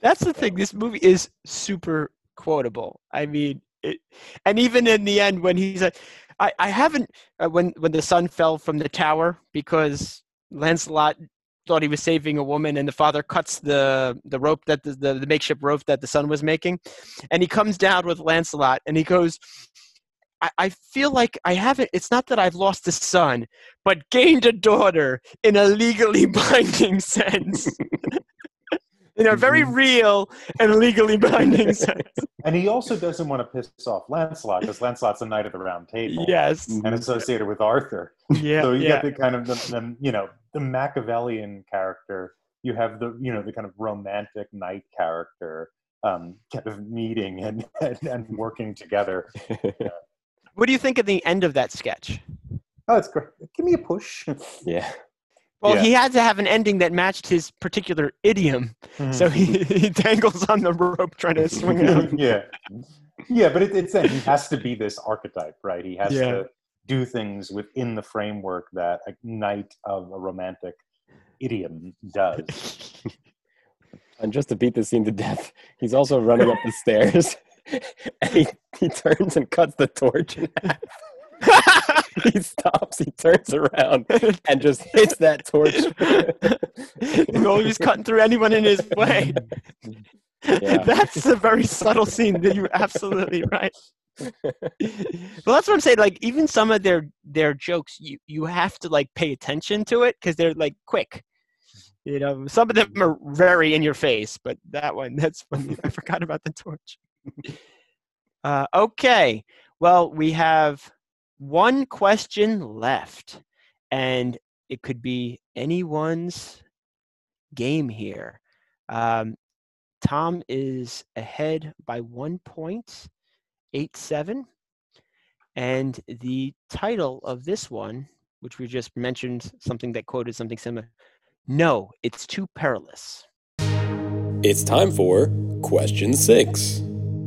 That's the thing. This movie is super quotable. I mean, and even in the end when he's like, I haven't when the sun fell from the tower because Lancelot thought he was saving a woman, and the father cuts the rope that the makeshift rope that the son was making, and he comes down with Lancelot and he goes, I feel like I haven't, it's not that I've lost a son, but gained a daughter in a legally binding sense. In a very real and legally binding sense. And he also doesn't want to piss off Lancelot, because Lancelot's a knight of the round table. Yes. And associated with Arthur. Yeah. So you get the kind of, the you know, the Machiavellian character. You have the, you know, the kind of romantic knight character kind of meeting and working together. Yeah. What do you think of the end of that sketch? Oh, it's great. Give me a push. Yeah. Well, he had to have an ending that matched his particular idiom. So he dangles on the rope trying to swing it out. Yeah. Yeah, but it's that he has to be this archetype, right? He has to do things within the framework that a knight of a romantic idiom does. And just to beat this scene to death, he's also running up the stairs. And he turns and cuts the torch in half. He stops, he turns around, and just hits that torch. No, he's cutting through anyone in his way. Yeah. That's a very subtle scene. That you're absolutely right. Well, that's what I'm saying. Like, even some of their jokes, you have to like pay attention to it because they're like quick. You know, some of them are very in your face, but that one, that's funny. I forgot about the torch. Okay, well, we have one question left, and it could be anyone's game here. Tom is ahead by 1.87, and the title of this one, which we just mentioned, something that quoted something similar, "No, It's Too Perilous." It's time for question 6.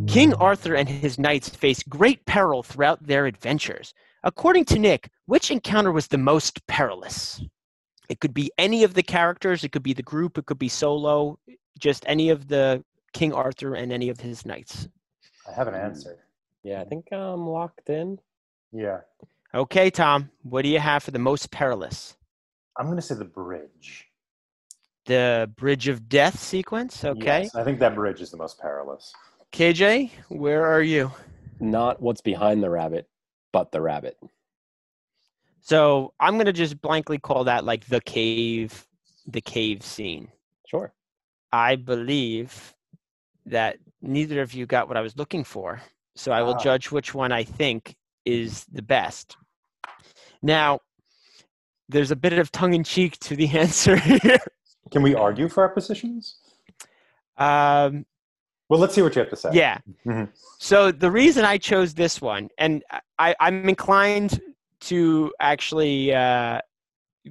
King Arthur and his knights faced great peril throughout their adventures. According to Nick, which encounter was the most perilous? It could be any of the characters. It could be the group. It could be solo. Just any of the King Arthur and any of his knights. I have an answer. Yeah, I think I'm locked in. Yeah. Okay, Tom, what do you have for the most perilous? I'm going to say the bridge. The Bridge of Death sequence, okay. Yes, I think that bridge is the most perilous. KJ, where are you? Not what's behind the rabbit, but the rabbit. So I'm going to just blankly call that like the cave scene. Sure. I believe that neither of you got what I was looking for, so I will judge which one I think is the best. Now, there's a bit of tongue-in-cheek to the answer here. Can we argue for our positions? Well, let's see what you have to say. Yeah. Mm-hmm. So the reason I chose this one, and I'm inclined to actually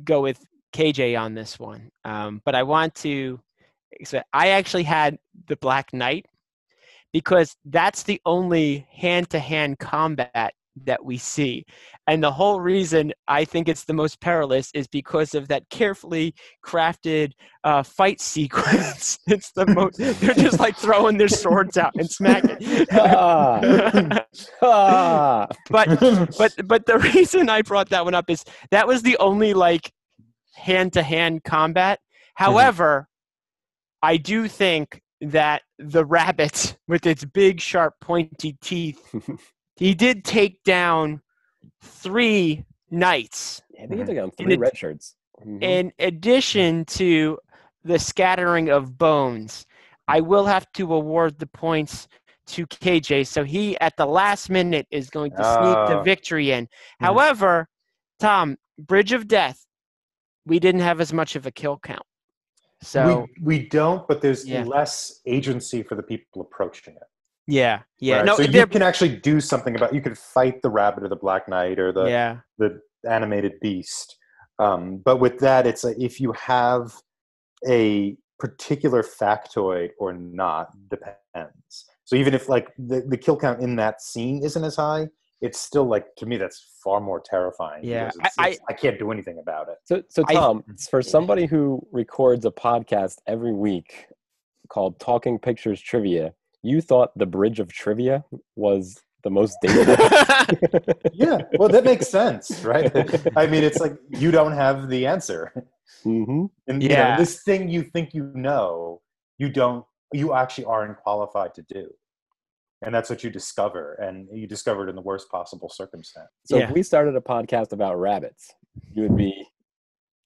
go with KJ on this one, but I want to... So I actually had The Black Knight because that's the only hand-to-hand combat that we see. And the whole reason I think it's the most perilous is because of that carefully crafted fight sequence. It's the most, they're just like throwing their swords out and smacking. But the reason I brought that one up is that was the only like hand-to-hand combat. However, I do think that the rabbit with its big, sharp, pointy teeth, he did take down three knights. Yeah, I think he took down three red shirts. Mm-hmm. In addition to the scattering of bones, I will have to award the points to KJ. So he, at the last minute, is going to sneak the victory in. Mm-hmm. However, Tom, Bridge of Death, we didn't have as much of a kill count. So we don't, but there's less agency for the people approaching it. Yeah, yeah. Right? No, so you can actually do something about. You could fight the rabbit or the Black Knight or the animated beast. But with that, it's if you have a particular factoid or not depends. So even if like the kill count in that scene isn't as high, it's still like, to me, that's far more terrifying. Yeah, I can't do anything about it. So Tom, for somebody who records a podcast every week called Talking Pictures Trivia, you thought the Bridge of Trivia was the most dangerous? Yeah, well, that makes sense, right? I mean, it's like you don't have the answer. Mm-hmm. And you know, this thing you think you know, you don't. You actually aren't qualified to do. And that's what you discover, and you discover it in the worst possible circumstance. So if we started a podcast about rabbits, you would be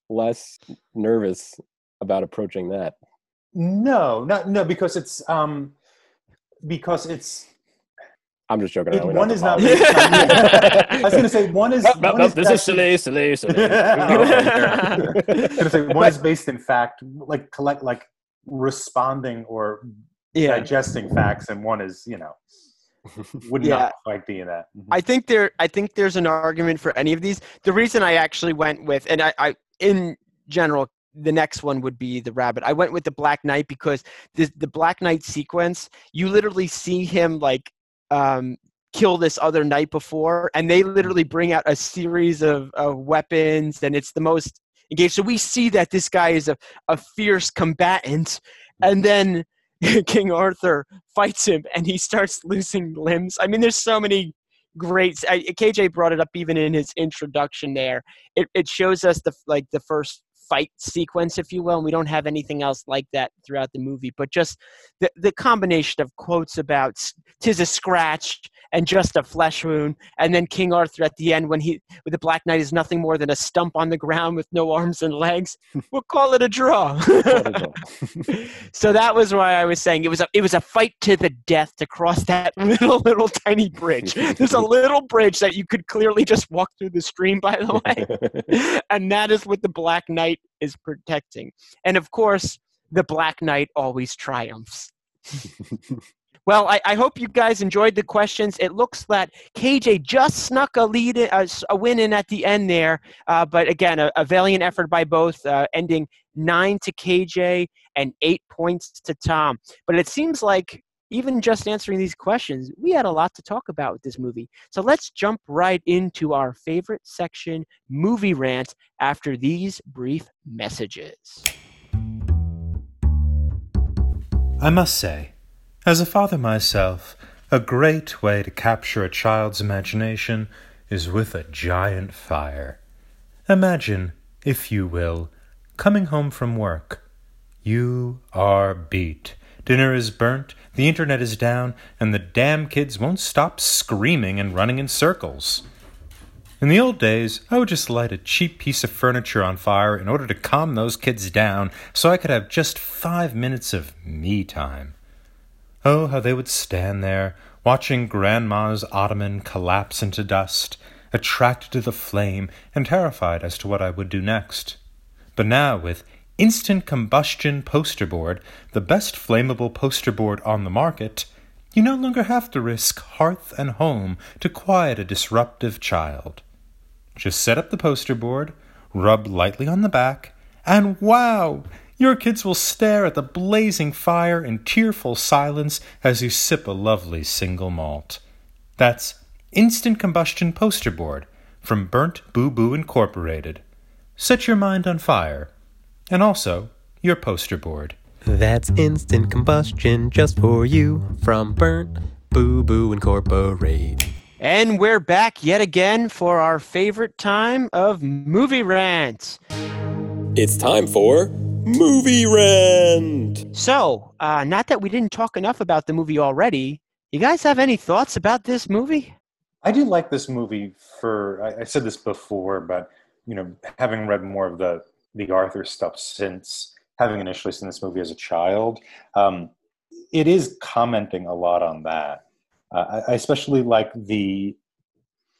less nervous about approaching that. No, because it's. I'm just joking. One is not. I was going to say one is. This is silly. I was going to say one is based in fact, like responding or. Yeah. Digesting facts, and one is, would not like being that. Mm-hmm. I think there's an argument for any of these. The reason I actually went with, and I in general, the next one would be the rabbit. I went with the Black Knight because the Black Knight sequence, you literally see him like kill this other knight before, and they literally bring out a series of weapons, and it's the most engaged. So we see that this guy is a fierce combatant, and then King Arthur fights him, and he starts losing limbs. I mean, there's so many great. KJ brought it up even in his introduction. There, it shows us the first fight sequence, if you will. And we don't have anything else like that throughout the movie, but just the combination of quotes about "'tis a scratch" and "just a flesh wound," and then King Arthur at the end when the Black Knight is nothing more than a stump on the ground with no arms and legs. We'll call it a draw. So that was why I was saying it was a fight to the death to cross that little tiny bridge. There's a little bridge that you could clearly just walk through the stream, by the way, and that is what the Black Knight is protecting. And of course, the Black Knight always triumphs. Well, I hope you guys enjoyed the questions. It looks that KJ just snuck a win in at the end there. But again, a valiant effort by both, ending 9 to KJ and 8 points to Tom. But it seems like even just answering these questions, we had a lot to talk about with this movie. So let's jump right into our favorite section, Movie Rant, after these brief messages. I must say, as a father myself, a great way to capture a child's imagination is with a giant fire. Imagine, if you will, coming home from work, You are beat. Dinner is burnt, the internet is down, and the damn kids won't stop screaming and running in circles. In the old days, I would just light a cheap piece of furniture on fire in order to calm those kids down so I could have just 5 minutes of me time. Oh, how they would stand there, watching Grandma's ottoman collapse into dust, attracted to the flame and terrified as to what I would do next. But now, with instant combustion poster board, the best flammable poster board on the market, you no longer have to risk hearth and home to quiet a disruptive child. Just set up the poster board, rub lightly on the back, and wow! Your kids will stare at the blazing fire in tearful silence as you sip a lovely single malt. That's Instant Combustion Poster Board from Burnt Boo Boo Incorporated. Set your mind on fire. And also, your poster board. That's instant combustion just for you from Burnt Boo Boo Incorporated. And we're back yet again for our favorite time of movie rants. It's time for Movie Rant! So, not that we didn't talk enough about the movie already, you guys have any thoughts about this movie? I do like this movie for, I said this before, but, you know, having read more of the Arthur stuff since, having initially seen this movie as a child, it is commenting a lot on that. I especially like the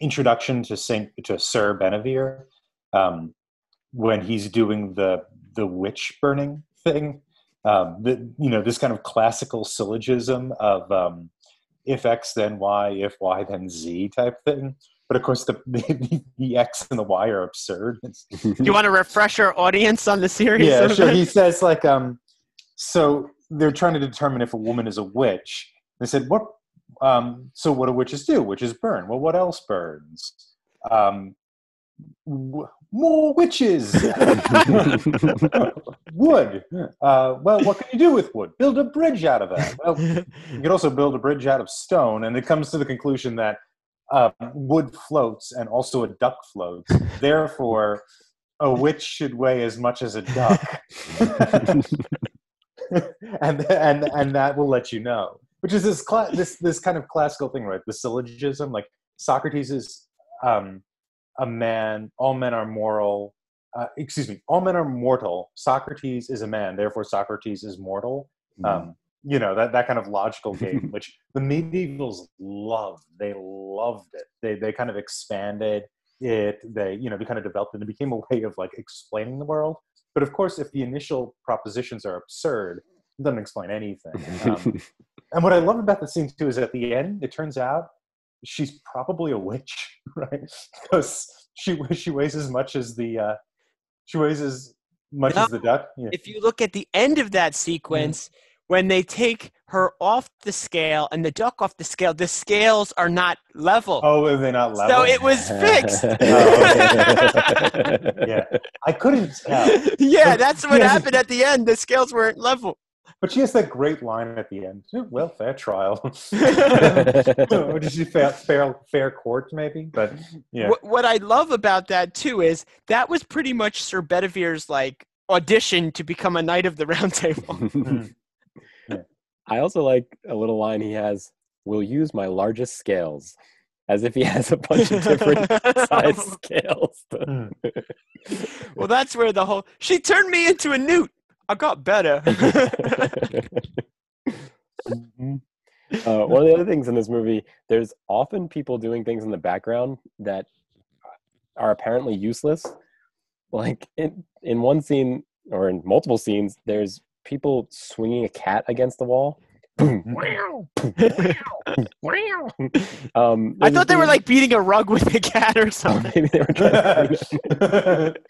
introduction to Sir Benevere when he's doing the witch burning thing. This kind of classical syllogism of if X then Y, if Y then Z type thing. But, of course, the X and the Y are absurd. Do you want to refresh our audience on the series? Yeah, sure. He says, like, so they're trying to determine if a woman is a witch. They said, so what do witches do? Witches burn. Well, what else burns? More witches! Wood. Well, what can you do with wood? Build a bridge out of that. Well, you could also build a bridge out of stone. And it comes to the conclusion that wood floats and also a duck floats. Therefore, a witch should weigh as much as a duck. and that will let you know. Which is this kind of classical thing, right? The syllogism. Like, Socrates is a man. All men are moral. All men are mortal. Socrates is a man. Therefore, Socrates is mortal. That kind of logical game, which the medievals loved. They loved it. They kind of expanded it. They kind of developed it, and it became a way of, like, explaining the world. But of course, if the initial propositions are absurd, it doesn't explain anything. And what I love about the scene too is at the end, it turns out she's probably a witch, right? Because she weighs as much as the duck. Yeah. If you look at the end of that sequence. Mm-hmm. When they take her off the scale and the duck off the scales are not level. Oh, are they not level? So it was fixed. Yeah, I couldn't tell. Yeah, that's what happened at the end. The scales weren't level. But she has that great line at the end. Well, fair trial. Or did she fair court, maybe? But yeah. What I love about that too is that was pretty much Sir Benevere's, like, audition to become a knight of the Round Table. Yeah. I also like a little line he has, "We'll use my largest scales," as if he has a bunch of different size scales. Well, that's where the whole, she turned me into a newt. I got better. One of the other things in this movie, there's often people doing things in the background that are apparently useless. Like in one scene, or in multiple scenes, there's people swinging a cat against the wall. Boom! Wow! Wow! I thought they were, like, beating a rug with a cat or something. Maybe they were trying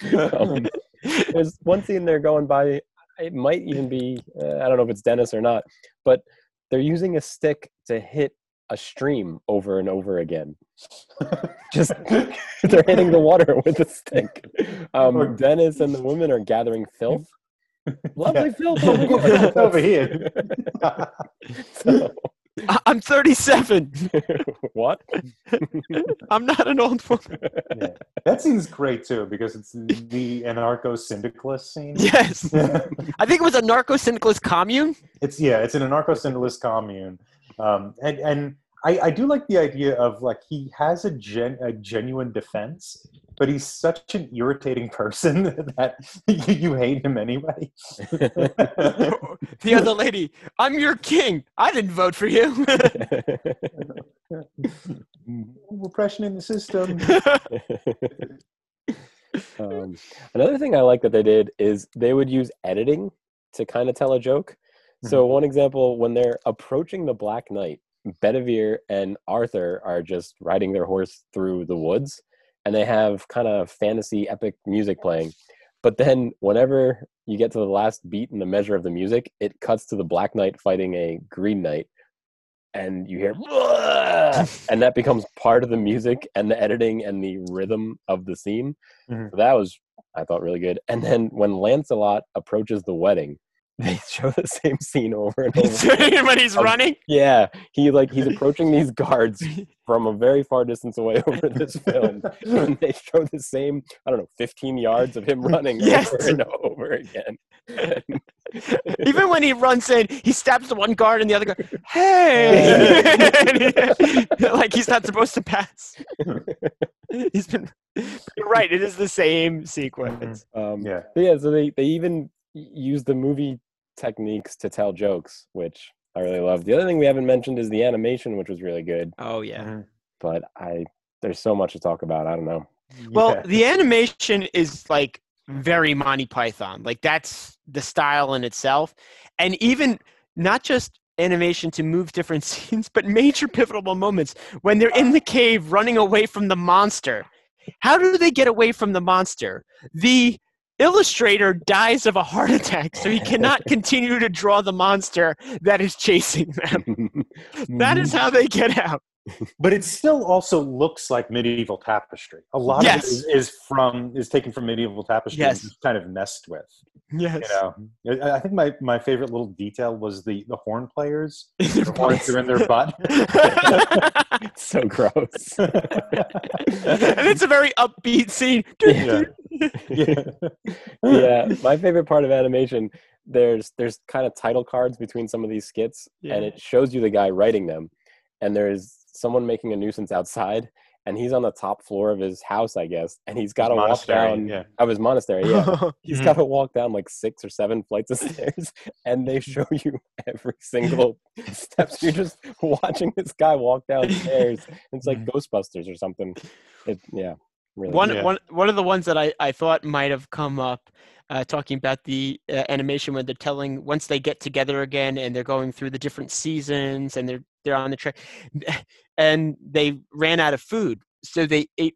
to there's one scene they're going by. It might even be I don't know if it's Dennis or not, but they're using a stick to hit a stream over and over again. Just they're hitting the water with a stick. Dennis and the women are gathering filth. Lovely, yeah. Phil over here. So, I'm 37. What? I'm not an old woman. Yeah. That scene's great too because it's the anarcho-syndicalist scene. Yes. I think it was a narco-syndicalist commune. It's an anarcho-syndicalist commune. And I do like the idea of like he has a genuine defense, but he's such an irritating person that you hate him anyway. The other lady, I'm your king. I didn't vote for you. Repression in the system. Another thing I like that they did is they would use editing to kind of tell a joke. So one example, when they're approaching the Black Knight, Bedivere and Arthur are just riding their horse through the woods, and they have kind of fantasy epic music playing. But then whenever you get to the last beat in the measure of the music, it cuts to the Black Knight fighting a Green Knight, and you hear, and that becomes part of the music and the editing and the rhythm of the scene. Mm-hmm. So that was, I thought, really good. And then when Lancelot approaches the wedding, they show the same scene over and over. When he's running? Yeah. He's approaching these guards from a very far distance away over this film. And they show the same, 15 yards of him running over and over again. Even when he runs in, he stabs the one guard and the other guard, hey! Like he's not supposed to pass. He's been... You're right, it is the same sequence. So they even use the movie techniques to tell jokes, which I really love. The other thing we haven't mentioned is the animation, which was really good. Oh yeah. But there's so much to talk about. I don't know. Well, the animation is like very Monty Python. Like that's the style in itself. And even not just animation to move different scenes, but major pivotal moments when they're in the cave running away from the monster. How do they get away from the monster? The illustrator dies of a heart attack, so he cannot continue to draw the monster that is chasing them. That is how they get out. But it still also looks like medieval tapestry. A lot of it is taken from medieval tapestry and just kind of messed with. Yes. You know? I think my favorite little detail was the horn players. The horns are in their butt. So gross. And it's a very upbeat scene. My favorite part of animation, there's kind of title cards between some of these skits, and it shows you the guy writing them. And there's someone making a nuisance outside, and he's on the top floor of his house, I guess, and he's got to walk down of his monastery. Yeah, he's got to walk down like 6 or 7 flights of stairs, and they show you every single step. You're just watching this guy walk down stairs. It's like Ghostbusters or something. Really. One of the ones that I thought might have come up, talking about the animation when they're telling, once they get together again and they're going through the different seasons and they're on the train and they ran out of food, so they ate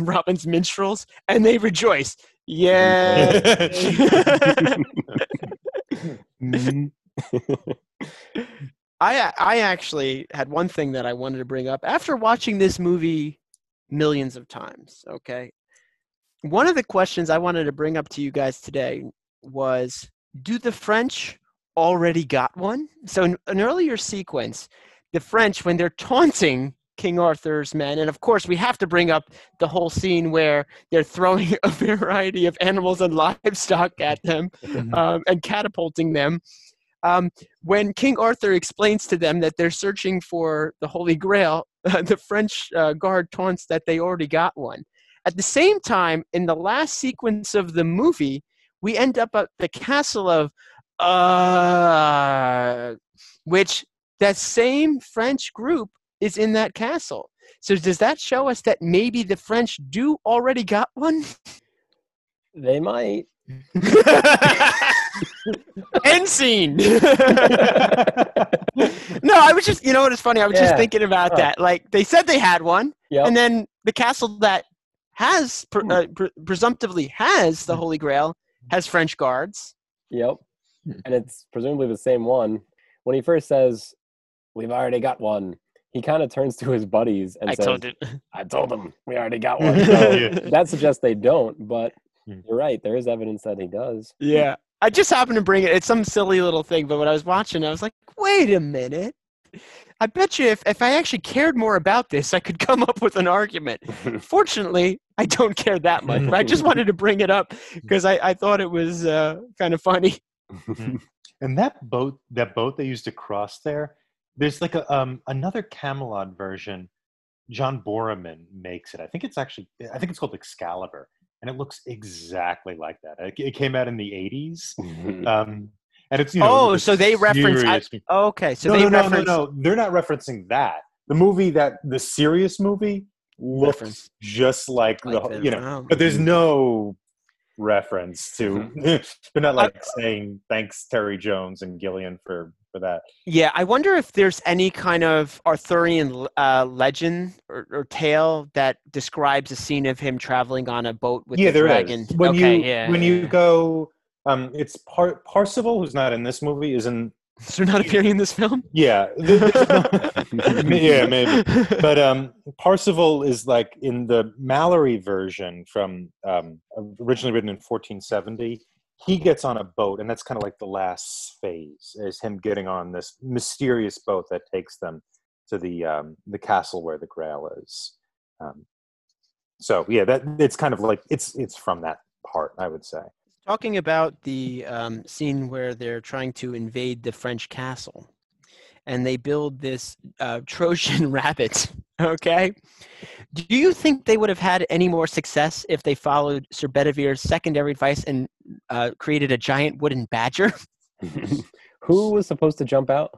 Robin's minstrels and they rejoice. Yeah. I actually had one thing that I wanted to bring up after watching this movie millions of times. Okay. One of the questions I wanted to bring up to you guys today was, do the French already got one? So in an earlier sequence, the French, when they're taunting King Arthur's men, and of course we have to bring up the whole scene where they're throwing a variety of animals and livestock at them and catapulting them. When King Arthur explains to them that they're searching for the Holy Grail, the French guard taunts that they already got one. At the same time, in the last sequence of the movie, we end up at the castle of which that same French group is in that castle. So does that show us that maybe the French do already got one? They might. End scene. No, I was just, you know what is funny? I was just thinking about that. Like, they said they had one, and then the castle that has, presumptively has the Holy Grail, has French guards. Yep. And it's presumably the same one. When he first says, we've already got one, he kind of turns to his buddies and says, I told them we already got one. So that suggests they don't, but you're right. There is evidence that he does. Yeah. I just happened to bring it. It's some silly little thing, but when I was watching, I was like, wait a minute. I bet you if I actually cared more about this, I could come up with an argument. Fortunately, I don't care that much. But I just wanted to bring it up because I thought it was kind of funny. And that boat they used to cross there, there's like a another Camelot version. John Boorman makes it. I think it's called Excalibur, and it looks exactly like that. It came out in the 80's. And it's, you know, oh, so they reference. No, they're not referencing that. The movie, that the serious movie, looks reference. Just like the, you know, wow. But there's no reference to. They're not like saying thanks Terry Jones and Gilliam for that. Yeah, I wonder if there's any kind of Arthurian legend or tale that describes a scene of him traveling on a boat with the dragon. Is. When you go. It's Percival, who's not in this movie, is not appearing in this film? Yeah. Yeah, maybe. But Percival is like in the Mallory version from originally written in 1470. He gets on a boat, and that's kind of like the last phase, is him getting on this mysterious boat that takes them to the castle where the Grail is. That it's kind of like it's from that part, I would say. Talking about the scene where they're trying to invade the French castle, and they build this Trojan rabbit, okay? Do you think they would have had any more success if they followed Sir Bedivere's secondary advice and created a giant wooden badger? Who was supposed to jump out?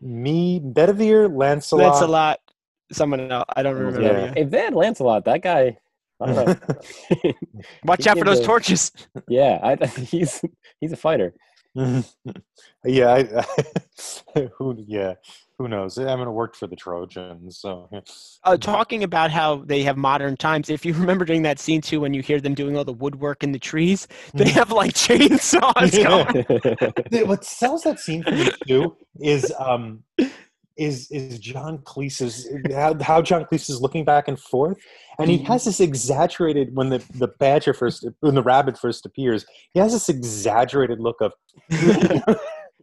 Me, Bedivere, Lancelot, someone else. I don't remember. Yeah. If they had Lancelot, that guy... Watch out for those torches. Yeah, he's a fighter. Yeah, who knows? I'm gonna work for the Trojans. So, talking about how they have modern times. If you remember during that scene too, when you hear them doing all the woodwork in the trees, they have like chainsaws going. Yeah. What sells that scene for me too is John Cleese's how John Cleese is looking back and forth, and he has this exaggerated when the badger first when the rabbit first appears, he has this exaggerated look of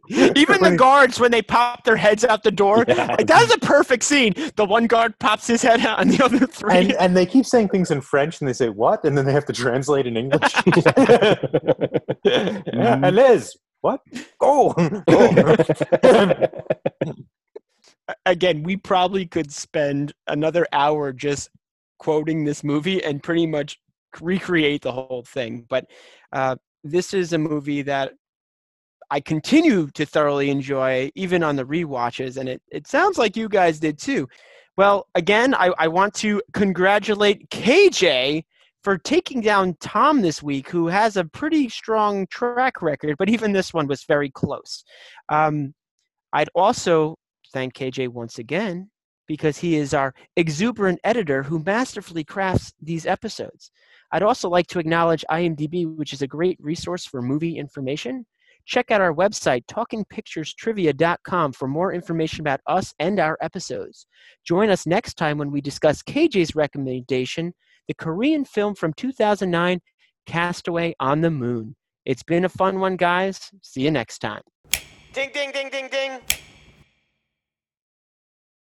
even the guards when they pop their heads out the door. Yeah. Like, that is a perfect scene. The one guard pops his head out, and the other three, and they keep saying things in French, and they say what, and then they have to translate in English. Allez, what? Oh. Again, we probably could spend another hour just quoting this movie and pretty much recreate the whole thing. But this is a movie that I continue to thoroughly enjoy, even on the rewatches. And it sounds like you guys did too. Well, again, I want to congratulate KJ for taking down Tom this week, who has a pretty strong track record, but even this one was very close. I'd also thank KJ once again, because he is our exuberant editor who masterfully crafts these episodes. I'd also like to acknowledge IMDb, which is a great resource for movie information. Check out our website, TalkingPicturesTrivia.com, for more information about us and our episodes. Join us next time when we discuss KJ's recommendation, the Korean film from 2009, Castaway on the Moon. It's been a fun one, guys. See you next time. Ding, ding, ding, ding, ding.